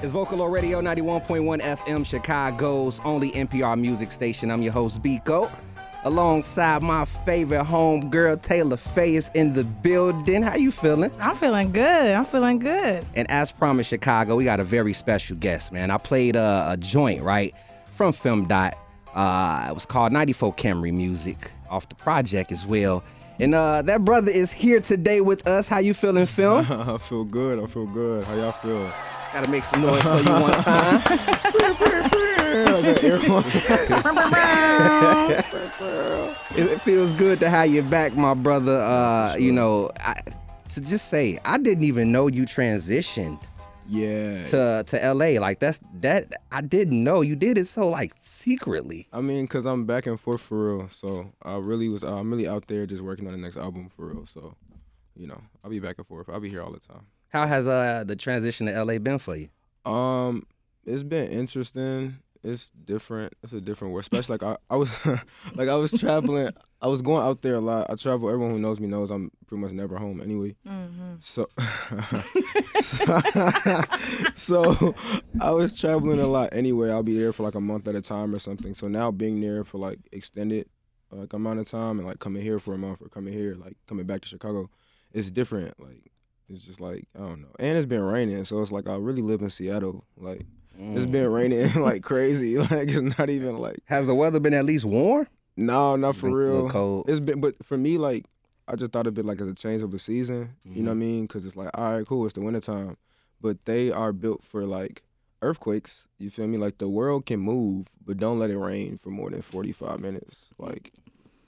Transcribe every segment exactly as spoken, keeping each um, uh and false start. It's Vocalo Radio ninety-one point one F M, Chicago's only N P R music station. I'm your host, Biko. Alongside my favorite home girl, Taylor Faye, is in the building. How you feeling? I'm feeling good. I'm feeling good. And as promised, Chicago, we got a very special guest, man. I played uh, a joint, right, from femdot. Uh, it was called ninety-four Camry Music, off the project as well. And uh, that brother is here today with us. How you feeling, Phil? I feel good. I feel good. How y'all feel? Gotta make some noise for you one time. It feels good to have you back, my brother. Uh, sure. You know, I, to just say, I didn't even know you transitioned. Yeah. To to L A, like that's that I didn't know you did it so like secretly. I mean, cause I'm back and forth for real, so I really was I'm really out there just working on the next album for real. So, you know, I'll be back and forth. I'll be here all the time. How has uh the transition to L A been for you? Um, it's been interesting. It's different. It's a different world. Especially like I, I was like I was traveling. I was going out there a lot. I travel. Everyone who knows me knows I'm pretty much never home anyway. Mm-hmm. So, so, so I was traveling a lot anyway. I'll be there for like a month at a time or something. So now being there for like extended like amount of time and like coming here for a month or coming here like coming back to Chicago, it's different. Like it's just like I don't know. And it's been raining, so it's like I really live in Seattle. Like. Mm. It's been raining like crazy. Like it's not even like. Has the weather been at least warm? No, not for real. Cold. It's been, but for me, like I just thought of it like as a change of a season. Mm-hmm. You know what I mean? Because it's like, all right, cool, it's the wintertime, but they are built for like earthquakes. You feel me? Like the world can move, but don't let it rain for more than forty-five minutes. Like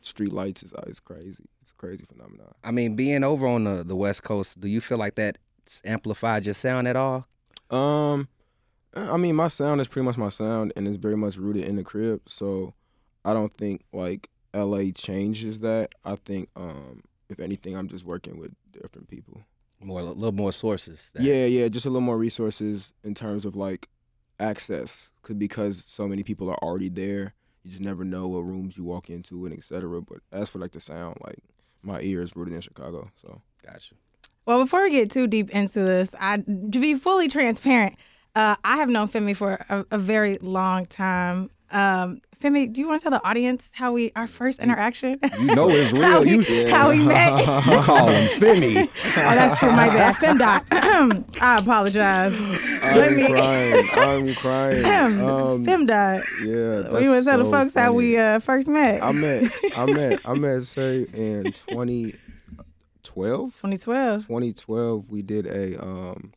street lights is it's crazy. It's a crazy phenomenon. I mean, being over on the the West Coast, do you feel like that's amplified your sound at all? Um. I mean, my sound is pretty much my sound, and it's very much rooted in the crib, so I don't think, like, L A changes that. I think, um, if anything, I'm just working with different people. More, a little more sources. That... Yeah, yeah, just a little more resources in terms of, like, access, because so many people are already there. You just never know what rooms you walk into and et cetera, but as for, like, the sound, like, my ear is rooted in Chicago, so. Gotcha. Well, before we get too deep into this, I to be fully transparent, Uh, I have known Femi for a, a very long time. Um, Femi, do you want to tell the audience how we, our first interaction? You know it's real. how, we, yeah. how we met. We call him Femi. Oh, that's true. My bad. femdot. I apologize. I'm Let me... crying. I'm crying. Um, femdot. Yeah, that's We want to tell so the folks funny. how we uh, first met. I met, I met, I met, say, in twenty twelve twenty twelve twenty twelve we did a... Um,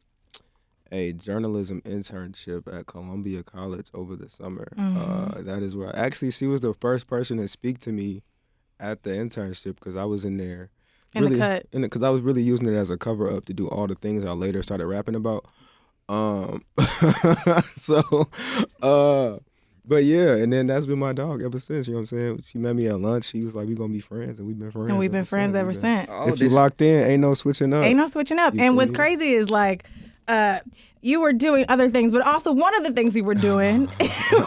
a journalism internship at Columbia College over the summer. Mm-hmm. Uh, that is where, I, actually, she was the first person to speak to me at the internship because I was in there. In really, the cut. Because I was really using it as a cover-up to do all the things I later started rapping about. Um, so, uh, but yeah, and then that's been my dog ever since, you know what I'm saying? She met me at lunch. She was like, we going to be friends, and we've been friends. And we've been friends ever since. Oh, if you locked in, ain't no switching up. Ain't no switching up. You and what's me? crazy is like, Uh, you were doing other things, but also one of the things you were doing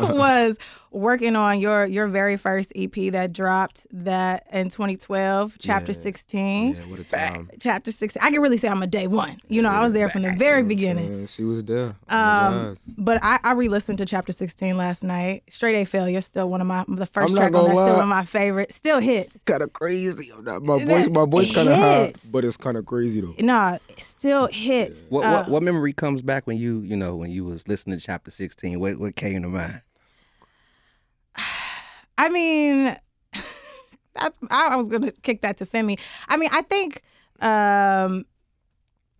was working on your your very first E P that dropped that in twenty twelve, Chapter yeah. sixteen. Yeah, what a time. Chapter sixteen. I can really say I'm a day one. You she know, I was there back. from the very yeah, beginning. Yeah, she was there. Oh um, but I, I re-listened to Chapter sixteen last night. Straight A Failure, still one of my the first track on that's lie. still one of my favorites. Still hits. Kind of crazy. Not, my that voice, my voice kind of high, but it's kind of crazy though. No, it still hits. Yeah. What, what what memory comes back when you you know when you was listening to Chapter sixteen? What what came to mind? I mean, that's, I was going to kick that to Femi. I mean, I think um,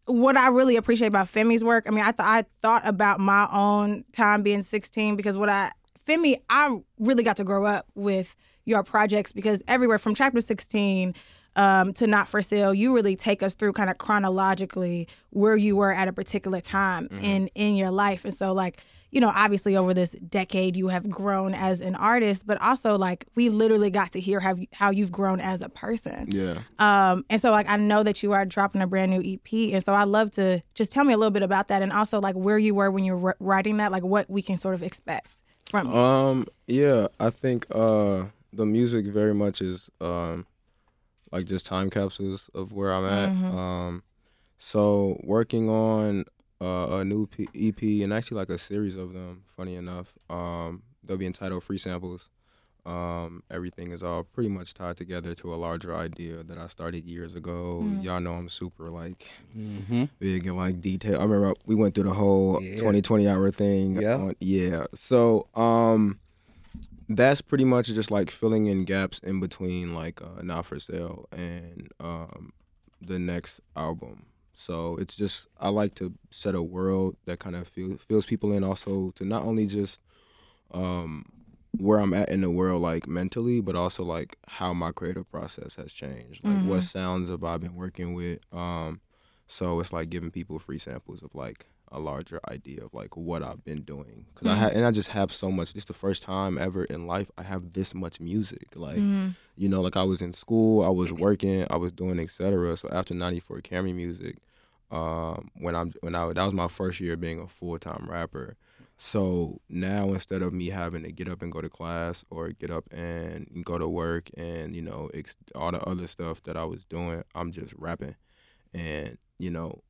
what I really appreciate about Femi's work, I mean, I, th- I thought about my own time being sixteen because what I, Femi, I really got to grow up with your projects because everywhere from Chapter sixteen um, to Not For Sale, you really take us through kind of chronologically where you were at a particular time mm-hmm. in, in your life. And so like, you know, obviously over this decade you have grown as an artist, but also like we literally got to hear how, how you've grown as a person. Yeah. Um, and so like I know that you are dropping a brand new E P, and so I'd love to just tell me a little bit about that, and also like where you were when you were writing that, like what we can sort of expect from you. Um, yeah, I think uh, the music very much is um, like just time capsules of where I'm at. Mm-hmm. Um, so working on uh, a new E P and actually like a series of them, funny enough. Um, they'll be entitled Free Samples. Um, everything is all pretty much tied together to a larger idea that I started years ago. Mm. Y'all know I'm super like mm-hmm. big and like detail. I remember we went through the whole yeah. twenty twenty hour thing. Yeah. On, yeah. So um, that's pretty much just like filling in gaps in between like uh, Not For Sale and um, the next album. So it's just, I like to set a world that kind of feel, fills people in also to not only just um, where I'm at in the world, like mentally, but also like how my creative process has changed, like mm-hmm. what sounds have I been working with. Um, so it's like giving people free samples of like a larger idea of like what I've been doing. Cause mm-hmm. I ha- and I just have so much. It's the first time ever in life I have this much music. Like, mm-hmm. you know, like I was in school, I was working, I was doing et cetera. So after ninety-four Camry Music, um, when I'm when I that was my first year being a full time rapper. So now instead of me having to get up and go to class or get up and go to work and, you know, ex- all the other stuff that I was doing, I'm just rapping and, you know,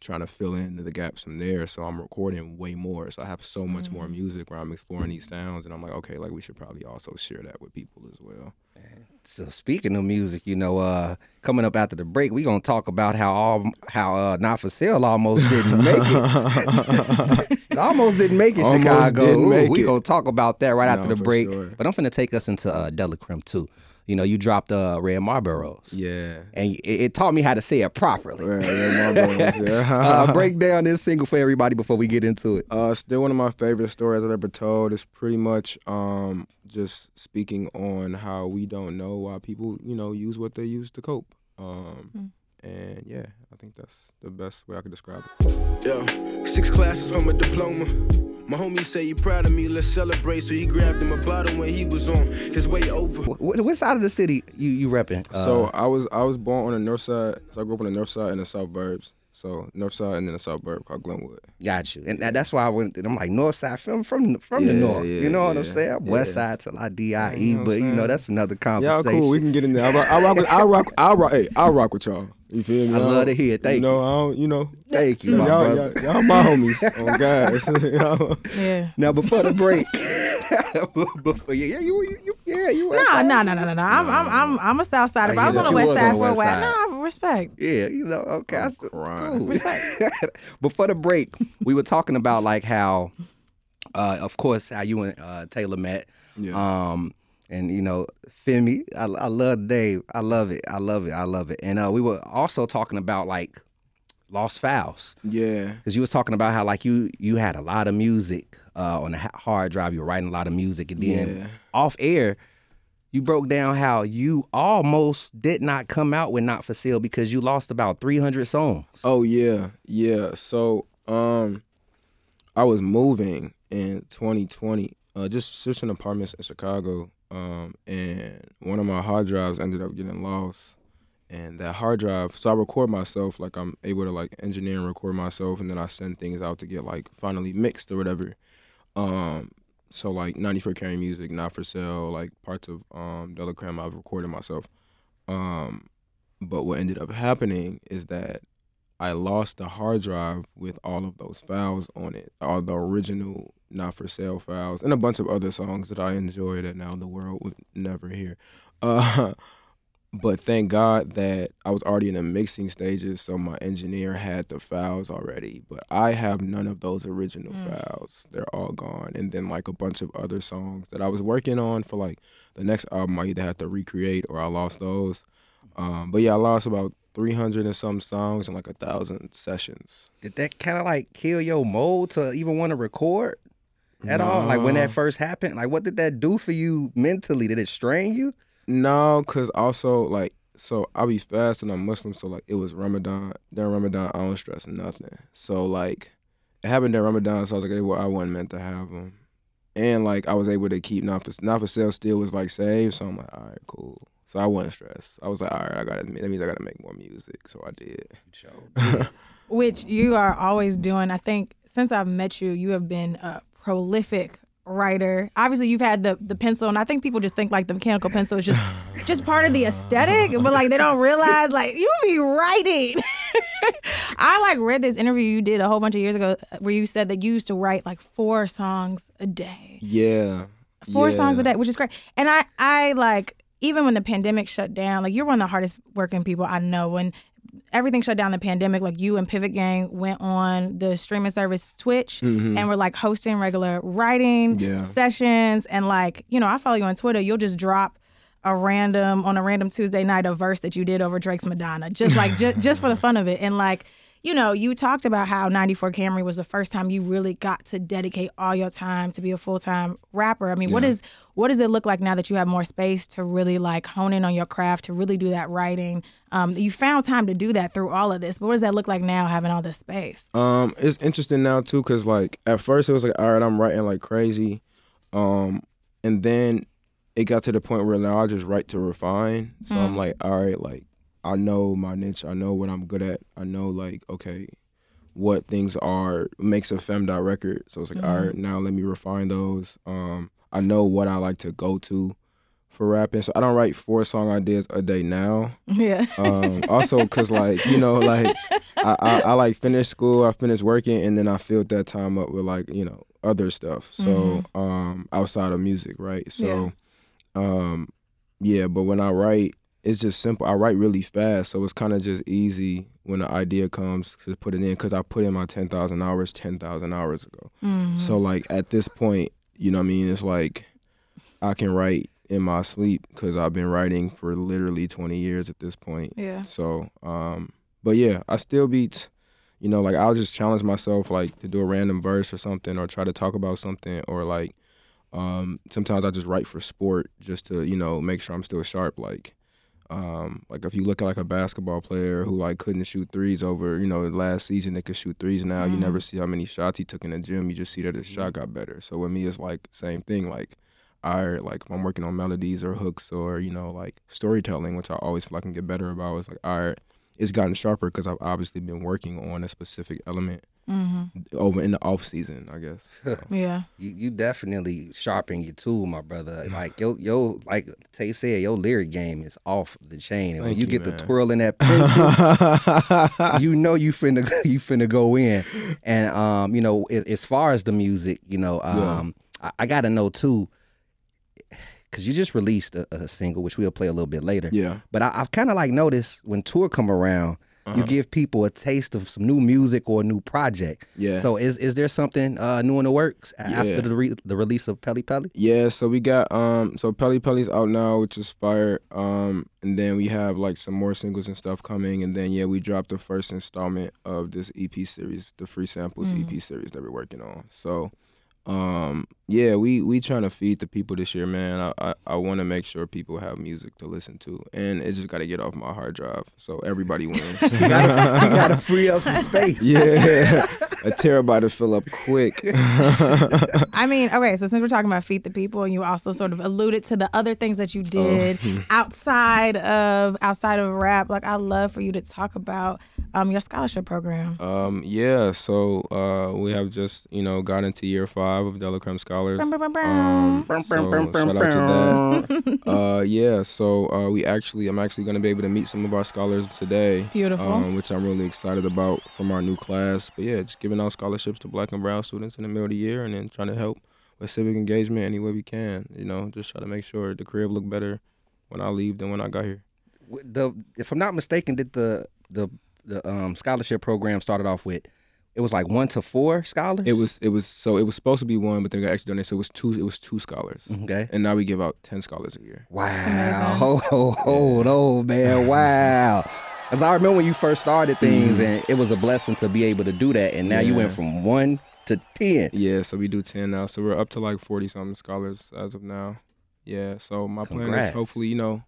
trying to fill in the gaps from there. So I'm recording way more. So I have so much mm-hmm. more music where I'm exploring these sounds and I'm like, okay, like we should probably also share that with people as well. So speaking of music, you know, uh, coming up after the break, we're going to talk about how all, how uh, Not For Sale almost didn't make it. It almost didn't make it, almost Chicago. We're going to talk about that right no, after the break. Sure. But I'm finna take us into uh, Delacreme too. You know, you dropped uh, Red Marlboros. Yeah. And it, it taught me how to say it properly. Red, Red Marlboros, yeah. uh, break down this single for everybody before we get into it. Uh, still one of my favorite stories I've ever told. It's pretty much um, just speaking on how we don't know why people, you know, use what they use to cope. Um, mm. And, yeah, I think that's the best way I could describe it. Yo, six classes from a diploma. My homie say you proud of me, let's celebrate. So he grabbed him a bottle when he was on his way over. What, what side of the city you, you repping? Uh, so I was I was born on the north side. So I grew up on the north side and the south burbs. So north side and then the south burb called Glenwood. Got you. And that's why I went, I'm like north side from from, from yeah, the north. Yeah, you know yeah, what I'm saying? Yeah. West side till I D I E. You know but, you know, that's another conversation. Yeah, cool. We can get in there. I rock, I rock, with, I rock, I rock, hey, I rock with y'all. You feel me? I love to hear. Thank you. Know, you. I don't, you know. Thank you, my y'all, brother. Y'all, y'all my homies. Oh, guys. Yeah. Now, before the break. before, yeah, you, you, you, yeah, you were. Nah, nah, nah, nah, nah, nah. I'm, I'm, I'm, I'm a South Sider. I, I was on the West Side for a while. Nah, respect. Yeah, you know. Okay, I'm I still, cool. Respect. Before the break, we were talking about like how, uh, of course, how you and uh, Taylor met. Yeah. Um, And, you know, Femi, I, I love Dave. I love it. I love it. I love it. And uh, we were also talking about, like, lost files. Yeah. Because you was talking about how, like, you you had a lot of music uh, on a hard drive. You were writing a lot of music. And then yeah. off air, you broke down how you almost did not come out with Not For Sale because you lost about three hundred songs. Oh, yeah. Yeah. So um, I was moving in twenty twenty, uh, just switching apartments in Chicago. Um, and one of my hard drives ended up getting lost, and that hard drive, so I record myself, like I'm able to like engineer and record myself, and then I send things out to get like finally mixed or whatever. Um, so like ninety-four Camry Music, Not For Sale, like parts of um, Delacreme I've recorded myself. Um, but what ended up happening is that I lost the hard drive with all of those files on it, all the original Not For Sale files, and a bunch of other songs that I enjoy that now the world would never hear. Uh, but thank God that I was already in the mixing stages, so my engineer had the files already, but I have none of those original mm. files. They're all gone. And then like a bunch of other songs that I was working on for like the next album, I either had to recreate or I lost those. Um, but yeah, I lost about three hundred and some songs and like a thousand sessions. Did that kind of like kill your mold to even want to record? At no. all, like when that first happened, like what did that do for you mentally? Did it strain you? No, cause also like, so I be fasting, I'm Muslim, so like it was Ramadan. During Ramadan, I don't stress nothing. So like it happened during Ramadan, so I was like, hey, well, I wasn't meant to have them, and like I was able to keep not for not for sale still was like saved, so I'm like, all right, cool. So I wasn't stressed. I was like, all right, I gotta that means I gotta make more music, so I did. Which you are always doing. I think since I've met you, you have been uh. prolific writer. Obviously you've had the the pencil, and I think people just think like the mechanical pencil is just just part of the aesthetic, but like they don't realize like you be writing I like read this interview you did a whole bunch of years ago where you said that you used to write like four songs a day. Yeah. Four yeah. songs a day, which is great. And I, I like, even when the pandemic shut down, like you're one of the hardest working people I know. When everything shut down, the pandemic, like you and Pivot Gang went on the streaming service Twitch mm-hmm. and were like hosting regular writing yeah. sessions. And like, you know, I follow you on Twitter. You'll just drop a random, on a random Tuesday night, a verse that you did over Drake's Madonna, just like, just, just for the fun of it. And like, you know, you talked about how ninety-four Camry was the first time you really got to dedicate all your time to be a full-time rapper. I mean, yeah. what is what does it look like now that you have more space to really like hone in on your craft, to really do that writing? Um, you found time to do that through all of this, but what does that look like now having all this space? Um, it's interesting now too, because like at first it was like, all right, I'm writing like crazy. Um, and then it got to the point where now I just write to refine. So mm. I'm like, all right, like, I know my niche. I know what I'm good at. I know, like, okay, what things are makes a femdot record. So it's like, mm-hmm. all right, now let me refine those. Um, I know what I like to go to for rapping. So I don't write four song ideas a day now. Yeah. Um, also, because, like, you know, like, I, I, I, like, finished school, I finished working, and then I filled that time up with, like, you know, other stuff. So mm-hmm. um, outside of music, right? So, yeah. Um, yeah, but when I write, it's just simple. I write really fast, so it's kind of just easy when the idea comes to put it in, because I put in my ten thousand hours ten thousand hours ago. Mm-hmm. So, like, at this point, you know what I mean? It's like I can write in my sleep because I've been writing for literally twenty years at this point. Yeah. So, um, but, yeah, I still be, t- you know, like, I'll just challenge myself, like, to do a random verse or something, or try to talk about something, or, like, um, sometimes I just write for sport just to, you know, make sure I'm still sharp, like. Um, like if you look at like a basketball player who like couldn't shoot threes over, you know, last season they could shoot threes now. Mm-hmm. You never see how many shots he took in the gym. You just see that his shot got better. So with me, it's like same thing. Like I like if I'm working on melodies or hooks or you know like storytelling, which I always feel like I can get better about. It's like all right, it's gotten sharper because I've obviously been working on a specific element mm-hmm. over in the off season, I guess. So. yeah, you you definitely sharpen your tool, my brother. Like yo yo, like Tay said, your lyric game is off the chain. And when you, you get man. the twirl in that pencil, you know you finna you finna go in. And um, you know, it, as far as the music, you know, um, yeah. I, I gotta know too. Because you just released a, a single, which we'll play a little bit later. Yeah. But I, I've kind of like noticed when tour come around, uh-huh. you give people a taste of some new music or a new project. Yeah. So is is there something uh, new in the works yeah. after the re- the release of Pelle Pelle? Yeah. So we got um so Pelle Pelle's out now, which is fire. Um and then we have like some more singles and stuff coming. And then yeah, we dropped the first installment of this E P series, the Free Samples mm. E P series that we're working on. So. Um, yeah, we, we trying to feed the people this year, man. I, I, I want to make sure people have music to listen to, and it just got to get off my hard drive, so everybody wins. You got to free up some space. Yeah, a terabyte to fill up quick. I mean, okay, so since we're talking about feed the people, and you also sort of alluded to the other things that you did oh. outside of outside of rap, like I'd love for you to talk about um your scholarship program. Um, yeah, so uh, we have just, you know, got into year five of Delacreme Scholars. Um, so shout out to that. uh, yeah, so uh, we actually, I'm actually going to be able to meet some of our scholars today. Beautiful. Um, which I'm really excited about from our new class. But yeah, just giving out scholarships to black and brown students in the middle of the year and then trying to help with civic engagement any way we can. You know, just try to make sure the crib look better when I leave than when I got here. The, if I'm not mistaken, did the, the, the um, scholarship program started off with It was like one to four scholars? It was it was so it was supposed to be one, but then we got extra donated, so it was two it was two scholars. Okay. And now we give out ten scholars a year. Wow. Hold hold hold oh man, wow. Because I remember when you first started things mm-hmm. and it was a blessing to be able to do that, and now yeah. you went from one to ten. Yeah, so we do ten now. So we're up to like forty something scholars as of now. Yeah. So my Congrats. plan is hopefully, you know,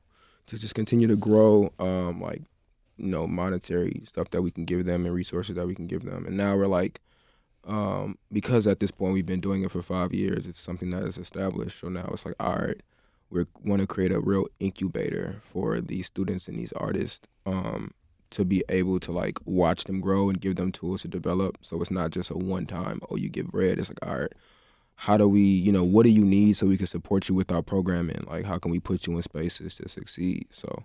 to just continue to grow, um, like you know, monetary stuff that we can give them and resources that we can give them. And now we're like, um, because at this point we've been doing it for five years, it's something that is established. So now it's like, all right, we want to create a real incubator for these students and these artists um, to be able to like watch them grow and give them tools to develop. So it's not just a one time, oh, you get bread. It's like, all right, how do we, you know, what do you need so we can support you with our programming? Like, how can we put you in spaces to succeed? So,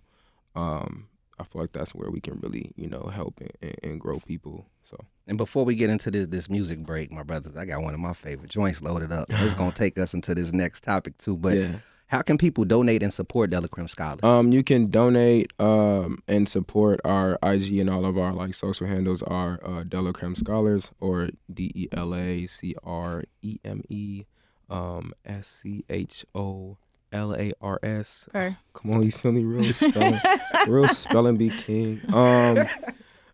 um, I feel like that's where we can really, you know, help and, and, and grow people. So. And before we get into this this music break, my brothers, I got one of my favorite joints loaded up. It's gonna take us into this next topic too. But yeah. How can people donate and support Delacreme Scholars? Um, you can donate um and support our I G, and all of our like social handles are uh, Delacreme Scholars, or D E L A C R E M E um S C H O. L A R S. Her. Come on, you feel me? Real spelling, real spelling be king. Um,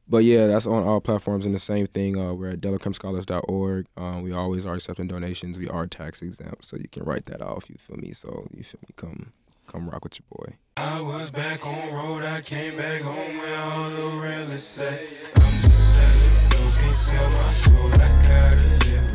but yeah, that's on all platforms, and the same thing. Uh, we're at delacreme scholars dot org. Um, we always are accepting donations. We are tax exempt, so you can write that off. You feel me? So you feel me? Come, come rock with your boy. I was back on road. I came back home when all the real is set. I'm just selling flows, can't sell my soul. I gotta live.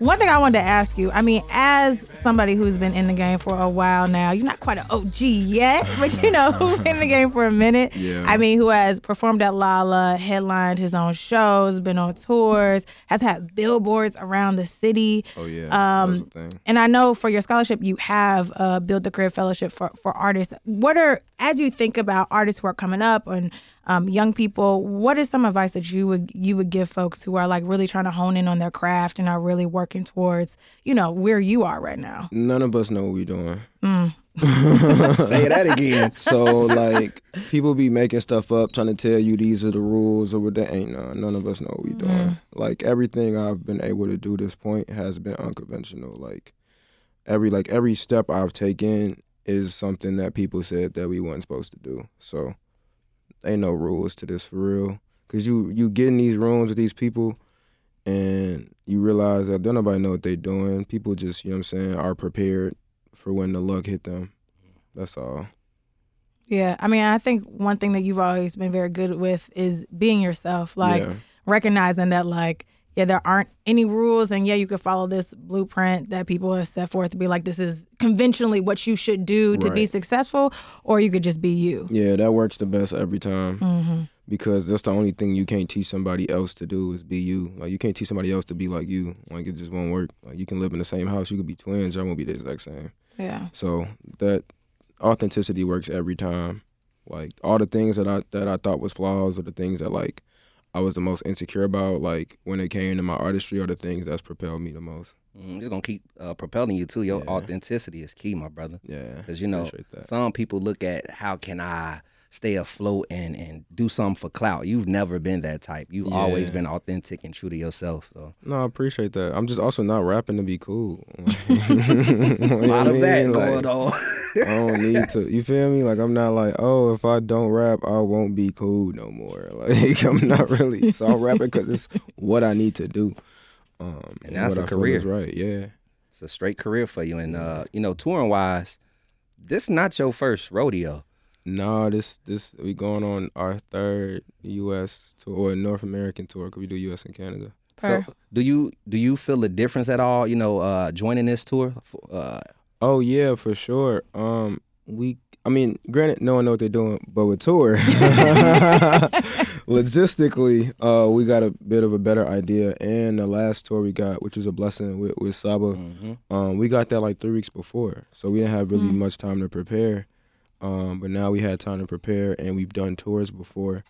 One thing I wanted to ask you, I mean, as somebody who's been in the game for a while now, you're not quite an O G yet, but you know, who's been in the game for a minute. Yeah. I mean, who has performed at Lala, headlined his own shows, been on tours, has had billboards around the city. Oh, yeah. Um, that was the thing. And I know for your scholarship, you have uh, Build the Career Fellowship for, for artists. What are, as you think about artists who are coming up and um, young people, what is some advice that you would you would give folks who are like really trying to hone in on their craft and are really working Working towards, you know, where you are right now? None of us know what we're doing. Mm. Say that again. So, like, people be making stuff up, trying to tell you these are the rules or what they ain't. None. None of us know what we're doing. Mm. Like, everything I've been able to do this point has been unconventional. Like, every like every step I've taken is something that people said that we weren't supposed to do. So, ain't no rules to this for real. Cause you you get in these rooms with these people, and you realize that don't nobody know what they're doing. People just, you know what I'm saying, are prepared for when the luck hit them. That's all. Yeah. I mean, I think one thing that you've always been very good with is being yourself. Like, yeah. Recognizing that, like, yeah, there aren't any rules, and yeah, you could follow this blueprint that people have set forth to be like, this is conventionally what you should do to right. be successful, or you could just be you. Yeah, that works the best every time. Mm-hmm. Because that's the only thing you can't teach somebody else to do is be you. Like, you can't teach somebody else to be like you. Like, it just won't work. Like, you can live in the same house. You could be twins. Y'all won't be the exact same. Yeah. So that authenticity works every time. Like, all the things that I that I thought was flaws, or the things that, like, I was the most insecure about, like, when it came to my artistry, are the things that's propelled me the most. Mm, it's going to keep uh, propelling you, too. Your yeah. authenticity is key, my brother. Yeah. Because, you know, some people look at how can I stay afloat and, and do something for clout. You've never been that type. You've yeah. always been authentic and true to yourself. So. No, I appreciate that. I'm just also not rapping to be cool. A lot of that going on. I don't need to. You feel me? Like, I'm not like, oh, if I don't rap, I won't be cool no more. Like, I'm not really. So I'm rapping because it's what I need to do. Um, and that's and a I career. Is right, yeah. It's a straight career for you. And, uh, you know, touring-wise, this is not your first rodeo. No, this this we going on our third U S tour, or North American tour, because we do U S and Canada. Per. So do you do you feel a difference at all? You know, uh, joining this tour. Uh, oh yeah, for sure. Um, we, I mean, granted, no one knows what they're doing, but with tour, logistically, uh, we got a bit of a better idea. And the last tour we got, which was a blessing with, with Saba, mm-hmm. um, we got that like three weeks before, so we didn't have really mm. much time to prepare. Um, but now we had time to prepare, and we've done tours before.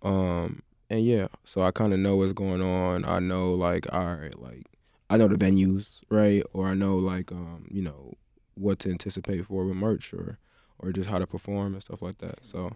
Um, and yeah, so I kind of know what's going on. I know, like, all right, like, I know the venues, right? Or I know, like, um, you know, what to anticipate for with merch, or, or just how to perform and stuff like that. So,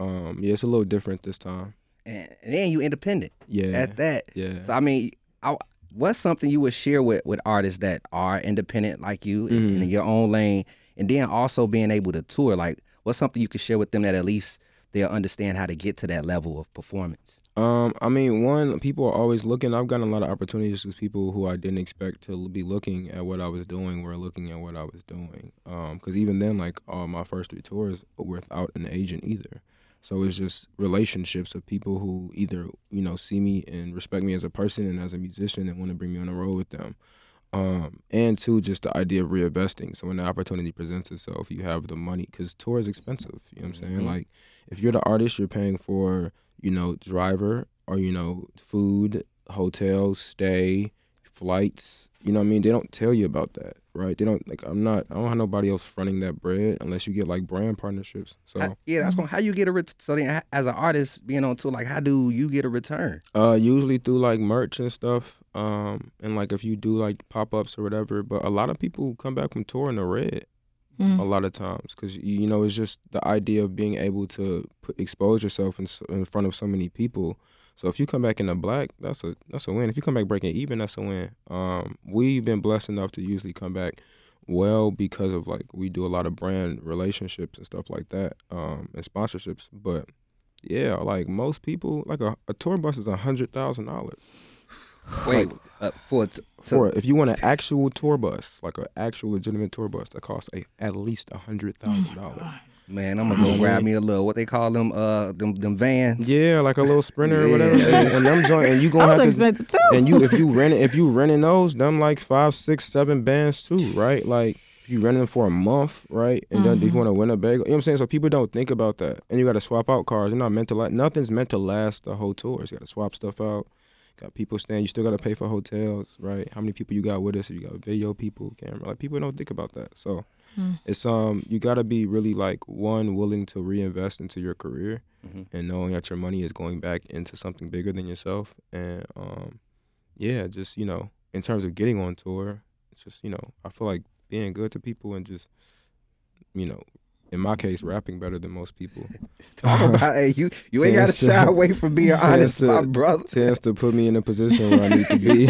um, yeah, it's a little different this time. And, and then you independent. Yeah. At that. Yeah. So, I mean, I, what's something you would share with, with artists that are independent like you, mm-hmm. and in your own lane, and then also being able to tour? Like, what's something you can share with them that at least they'll understand how to get to that level of performance? Um, I mean, one, people are always looking. I've gotten a lot of opportunities because people who I didn't expect to be looking at what I was doing were looking at what I was doing. Because um, even then, like, all my first three tours were without an agent either. So it's just relationships of people who either, you know, see me and respect me as a person and as a musician and want to bring me on the road with them. Um, and two, just the idea of reinvesting. So when the opportunity presents itself, you have the money, because tour is expensive. You know what I'm saying? Mm-hmm. Like, if you're the artist, you're paying for, you know, driver, or, you know, food, hotel, stay, flights. You know what I mean? They don't tell you about that, right? They don't, like, I'm not, I don't have nobody else fronting that bread unless you get, like, brand partnerships. So I, yeah, that's gonna, how you get a, ret- so then as an artist being on tour, like, how do you get a return? Uh, usually through, like, merch and stuff. Um, and, like, if you do, like, pop-ups or whatever. But a lot of people come back from tour in the red mm. a lot of times because, you know, it's just the idea of being able to put, expose yourself in, in front of so many people. So if you come back in the black, that's a that's a win. If you come back breaking even, that's a win. Um, we've been blessed enough to usually come back well because of, like, we do a lot of brand relationships and stuff like that, um, and sponsorships. But, yeah, like, most people, like, a, a tour bus is one hundred thousand dollars. Wait, like, uh, for, t- for t- if you want an actual tour bus, like an actual legitimate tour bus, that costs a, at least one hundred thousand dollars. Oh, man, I'm gonna go grab me a little, what they call them, uh, them, them vans. Yeah, like a little Sprinter yeah. or whatever. And, and them joint, and you gonna have to. Those expensive too. And you, if you rent, if you renting those, them like five, six, seven bands too, right? Like if you rent them for a month, right? And mm-hmm. then if you want to win a bagel, you know what I'm saying? So people don't think about that, and you got to swap out cars. You're not meant to last. Nothing's meant to last the whole tour. You got to swap stuff out. Got people staying. You still got to pay for hotels, right? How many people you got with us? You got video people, camera. Like people don't think about that, so. Mm. It's um you gotta be really like one willing to reinvest into your career mm-hmm. and knowing that your money is going back into something bigger than yourself and um yeah just you know in terms of getting on tour it's just you know I feel like being good to people and just you know. In my case, rapping better than most people. Talk about hey, you. You ain't got to shy away from being honest, to, my brother. Tends to put me in a position where I need to be.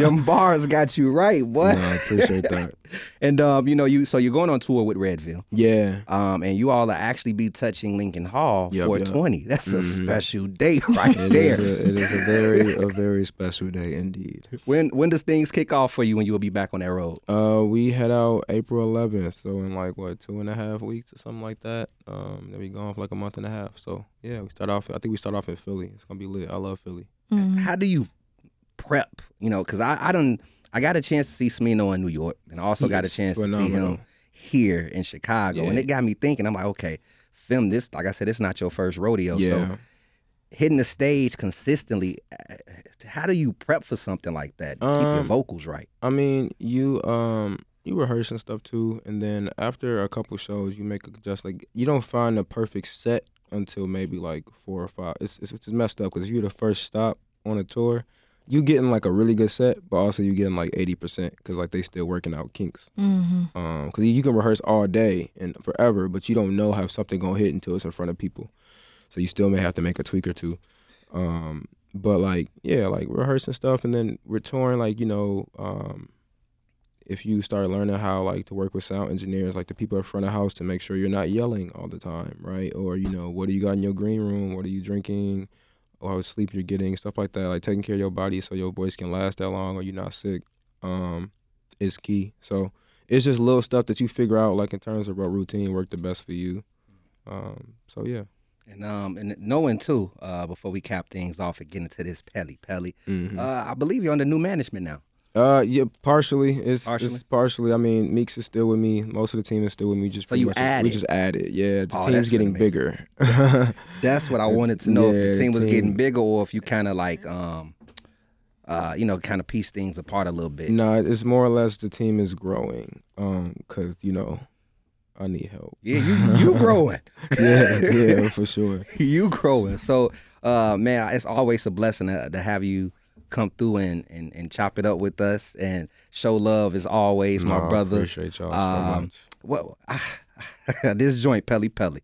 Them bars got you right, boy. No, I appreciate that. And um, you know, you so you're going on tour with Redville. Yeah. Um, and you all are actually be touching Lincoln Hall yep, four twenty. Yep. That's mm-hmm. a special day right it there. Is a, it is a very, a very special day indeed. When when does things kick off for you? When you will be back on that road? Uh, we head out April eleventh. So in like what two and a half weeks or something like that. Um, they'll be gone for like a month and a half. So yeah, we start off. I think we start off in Philly. It's gonna be lit. I love Philly. Mm-hmm. How do you prep? You know, cause I I don't. I got a chance to see Smino in New York, and I also yes, got a chance to see him here in Chicago, yeah. and it got me thinking. I'm like, okay, film this. Like I said, it's not your first rodeo, yeah. so hitting the stage consistently. How do you prep for something like that? Um, Keep your vocals right. I mean, you um you rehearse and stuff too, and then after a couple shows, you make adjust. Like you don't find the perfect set until maybe like four or five. It's it's, it's messed up because if you're the first stop on a tour. You getting like a really good set, but also you getting like eighty percent because like they still working out kinks. Mm-hmm. Um, because you can rehearse all day and forever, but you don't know how something gonna hit until it's in front of people. So you still may have to make a tweak or two. Um, but like yeah, like rehearsing stuff and then we're touring. Like you know, um, if you start learning how like to work with sound engineers, like the people in front of the house, to make sure you're not yelling all the time, right? Or you know, what do you got in your green room? What are you drinking? Or how much sleep you're getting, stuff like that. Like taking care of your body so your voice can last that long or you're not sick um, is key. So it's just little stuff that you figure out, like in terms of what routine worked the best for you. Um, so, yeah. And um, and knowing, too, uh, before we cap things off and get into this Pelle Pelle, mm-hmm. uh, I believe you're under new management now. Uh, yeah, partially. It's partially. It's partially. I mean, Meeks is still with me. Most of the team is still with me. Just so you much, added. We just added. Yeah, the oh, team's getting bigger. That's what I wanted to know. Yeah, if the team was team. getting bigger, or if you kind of like, um, uh, you know, kind of piece things apart a little bit. No, nah, it's more or less the team is growing. Um, cause you know, I need help. Yeah, you you growing. yeah, yeah, for sure. You growing. So, uh, man, it's always a blessing to, to have you. Come through and, and and chop it up with us and show love as always, my no, brother. I appreciate y'all um, so much. Well, I, this joint, Pelle Pelle.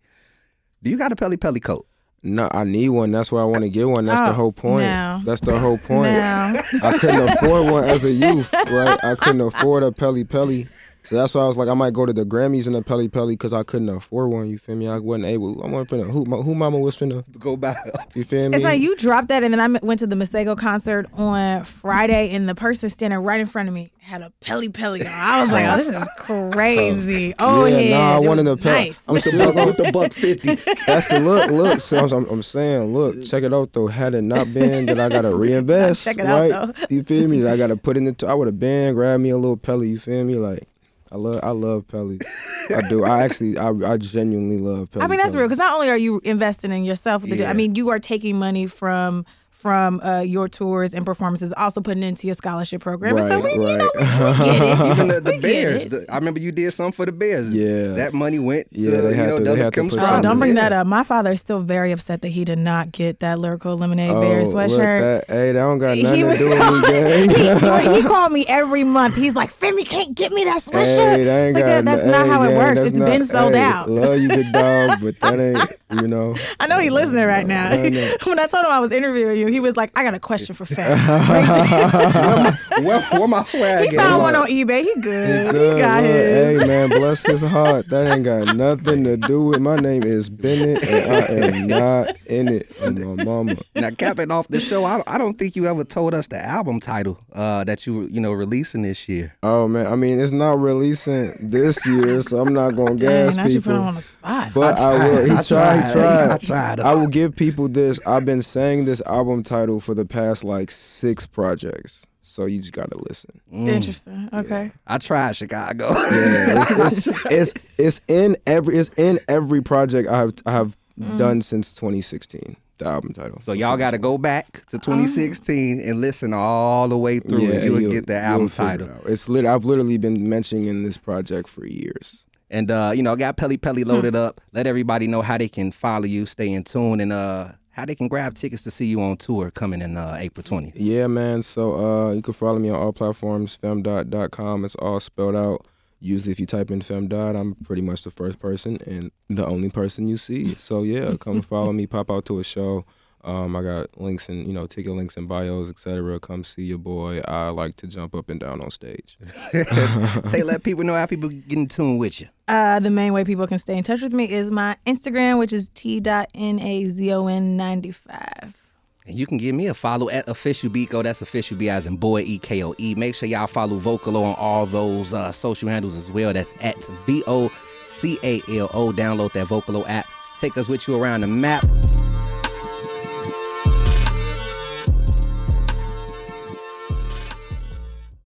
Do you got a Pelle Pelle coat? No, I need one. That's why I want to get one. That's oh, the whole point. No. That's the whole point. No. I couldn't afford one as a youth, right? I couldn't afford a Pelle Pelle. So that's why I was like, I might go to the Grammys in a Pelle Pelle because I couldn't afford one. You feel me? I wasn't able. I wasn't finna. Who, who mama was finna go buy? You feel me? It's like you dropped that, and then I went to the Masego concert on Friday, and the person standing right in front of me had a Pelle Pelle on. I was like, oh, this is crazy. Oh yeah, yeah nah, I wanted a Pelle. Nice. I'm still going with the buck fifty. That's the look. Look, so I'm, I'm saying, look, check it out though. Had it not been that I gotta reinvest, check it right? Out, though. You feel me? That I gotta put in the. T- I would have been grabbed me a little Pelle. You feel me? Like. I love I love Pelle. I do. I actually, I, I genuinely love Pelle. I mean, that's Pelle. Real. Because not only are you investing in yourself, yeah. I mean, you are taking money from from uh, your tours and performances, also putting into your scholarship program. Right, so we, right. you know, we, we get it. Even the, the Bears. The, I remember you did something for the Bears. Yeah. That money went to, yeah, they you know, to, they to oh, don't bring that up. My father is still very upset that he did not get that Lyrical Lemonade oh, Bears sweatshirt. That, hey, that don't got nothing to do with me, gang. He called me every month. He's like, Femi can't get me that sweatshirt. Hey, that ain't like, got, that's hey, not how it works. It's not, been sold hey, out. Love you, good dog, but that ain't, you know. I know he listening right now. When I told him I was interviewing you, he was like, I got a question for Fat. where, where, where my swag? He found one on eBay. He good. He, good, he got man. his. Hey, man, bless his heart. That ain't got nothing to do with my name is Bennett, and I am not in it. I'm my mama. Now, capping off the show, I, I don't think you ever told us the album title uh, that you you know releasing this year. Oh, man. I mean, it's not releasing this year, so I'm not going to gas people. You put him on the spot. But I, tried, I will. He I tried. tried, tried. I, tried I will give people this. I've been saying this album title for the past like six projects, so you just gotta listen. Mm. Interesting. Okay. Yeah. I tried Chicago. Yeah, it's, it's, it's it's in every it's in every project I have I have mm. done since twenty sixteen. The album title. So y'all got to go back to twenty sixteen um, and listen all the way through, yeah, and you will get the album title. It it's lit. I've literally been mentioning this project for years. And uh, you know, I got Pelle Pelle loaded mm. up. Let everybody know how they can follow you, stay in tune, and uh. how they can grab tickets to see you on tour coming in uh, April twentieth. Yeah, man. So uh, you can follow me on all platforms, femdot dot com. It's all spelled out. Usually if you type in femdot, I'm pretty much the first person and the only person you see. So, yeah, come follow me. Pop out to a show. Um, I got links and, you know, ticket links and bios, et cetera. Come see your boy. I like to jump up and down on stage. Say, let people know how people get in tune with you. Uh, the main way people can stay in touch with me is my Instagram, which is T dot N A Z O N ninety-five. And you can give me a follow at OfficialBeatco. That's Official B as in boy, E K O E. Make sure y'all follow Vocalo on all those uh, social handles as well. That's at V O C A L O. Download that Vocalo app. Take us with you around the map.